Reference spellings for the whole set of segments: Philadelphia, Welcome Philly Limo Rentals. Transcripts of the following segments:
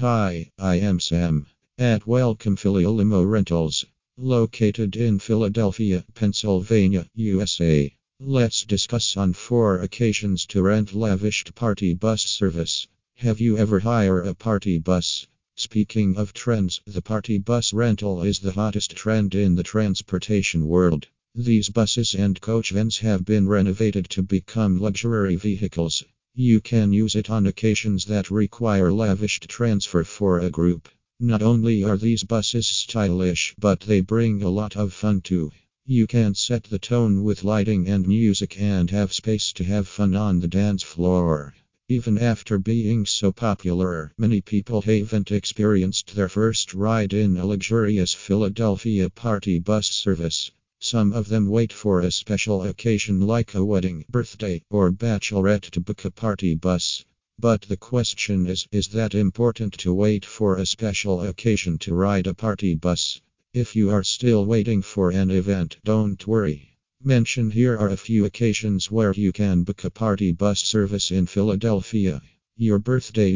Hi, I am Sam at Welcome Philly Limo Rentals, located in Philadelphia, Pennsylvania, USA. Let's discuss on 4 occasions to rent lavished party bus service. Have you ever hired a party bus? Speaking of trends, the party bus rental is the hottest trend in the transportation world. These buses and coach vans have been renovated to become luxury vehicles. You can use it on occasions that require lavished transfer for a group. Not only are these buses stylish, but they bring a lot of fun too. You can set the tone with lighting and music and have space to have fun on the dance floor. Even after being so popular, many people haven't experienced their first ride in a luxurious Philadelphia party bus service. Some of them wait for a special occasion like a wedding, birthday, or bachelorette to book a party bus. But the question is that important to wait for a special occasion to ride a party bus? If you are still waiting for an event, don't worry. Mention here are a few occasions where you can book a party bus service in Philadelphia. Your birthday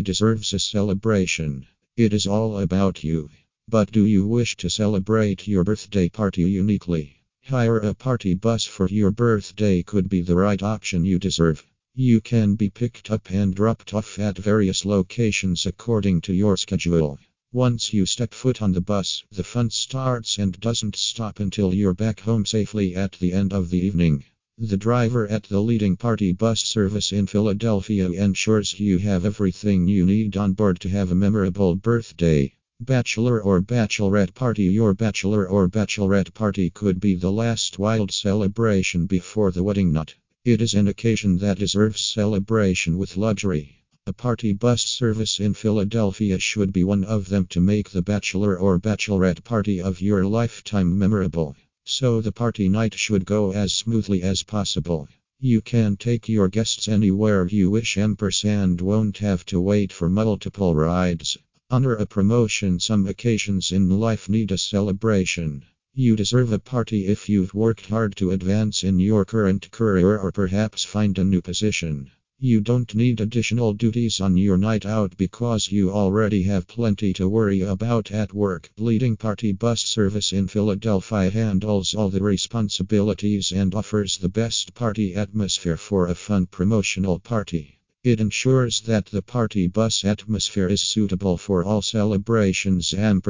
deserves a celebration. It is all about you. But do you wish to celebrate your birthday party uniquely? Hire a party bus for your birthday could be the right option you deserve. You can be picked up and dropped off at various locations according to your schedule. Once you step foot on the bus, the fun starts and doesn't stop until you're back home safely at the end of the evening. The driver at the leading party bus service in Philadelphia ensures you have everything you need on board to have a memorable birthday, bachelor or bachelorette party. Your bachelor or bachelorette party could be the last wild celebration before the wedding night. It is an occasion that deserves celebration with luxury. A party bus service in Philadelphia should be one of them to make the bachelor or bachelorette party of your lifetime memorable. So the party night should go as smoothly as possible. You can take your guests anywhere you wish and won't have to wait for multiple rides. Honor a promotion. Some occasions in life need a celebration. You deserve a party if you've worked hard to advance in your current career or perhaps find a new position. You don't need additional duties on your night out because you already have plenty to worry about at work. Leading party bus service in Philadelphia handles all the responsibilities and offers the best party atmosphere for a fun promotional party. It ensures that the party bus atmosphere is suitable for all celebrations and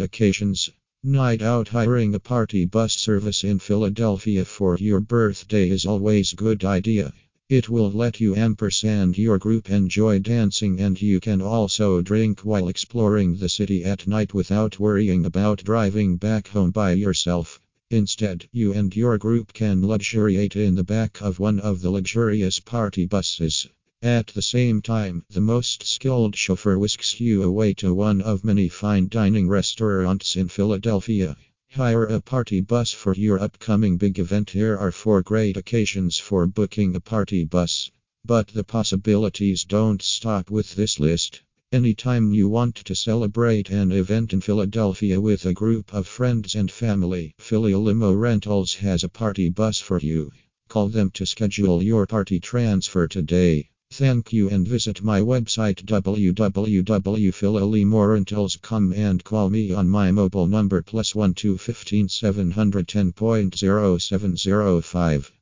occasions. Night out. Hiring a party bus service in Philadelphia for your birthday is always a good idea. It will let you and your group enjoy dancing, and you can also drink while exploring the city at night without worrying about driving back home by yourself. Instead, you and your group can luxuriate in the back of one of the luxurious party buses. At the same time, the most skilled chauffeur whisks you away to one of many fine dining restaurants in Philadelphia. Hire a party bus for your upcoming big event. Here are 4 great occasions for booking a party bus. But the possibilities don't stop with this list. Anytime you want to celebrate an event in Philadelphia with a group of friends and family, Philly Limo Rentals has a party bus for you. Call them to schedule your party transfer today. Thank you, and visit my website www.phillylimo.com and call me on my mobile number +1 215 710.0705.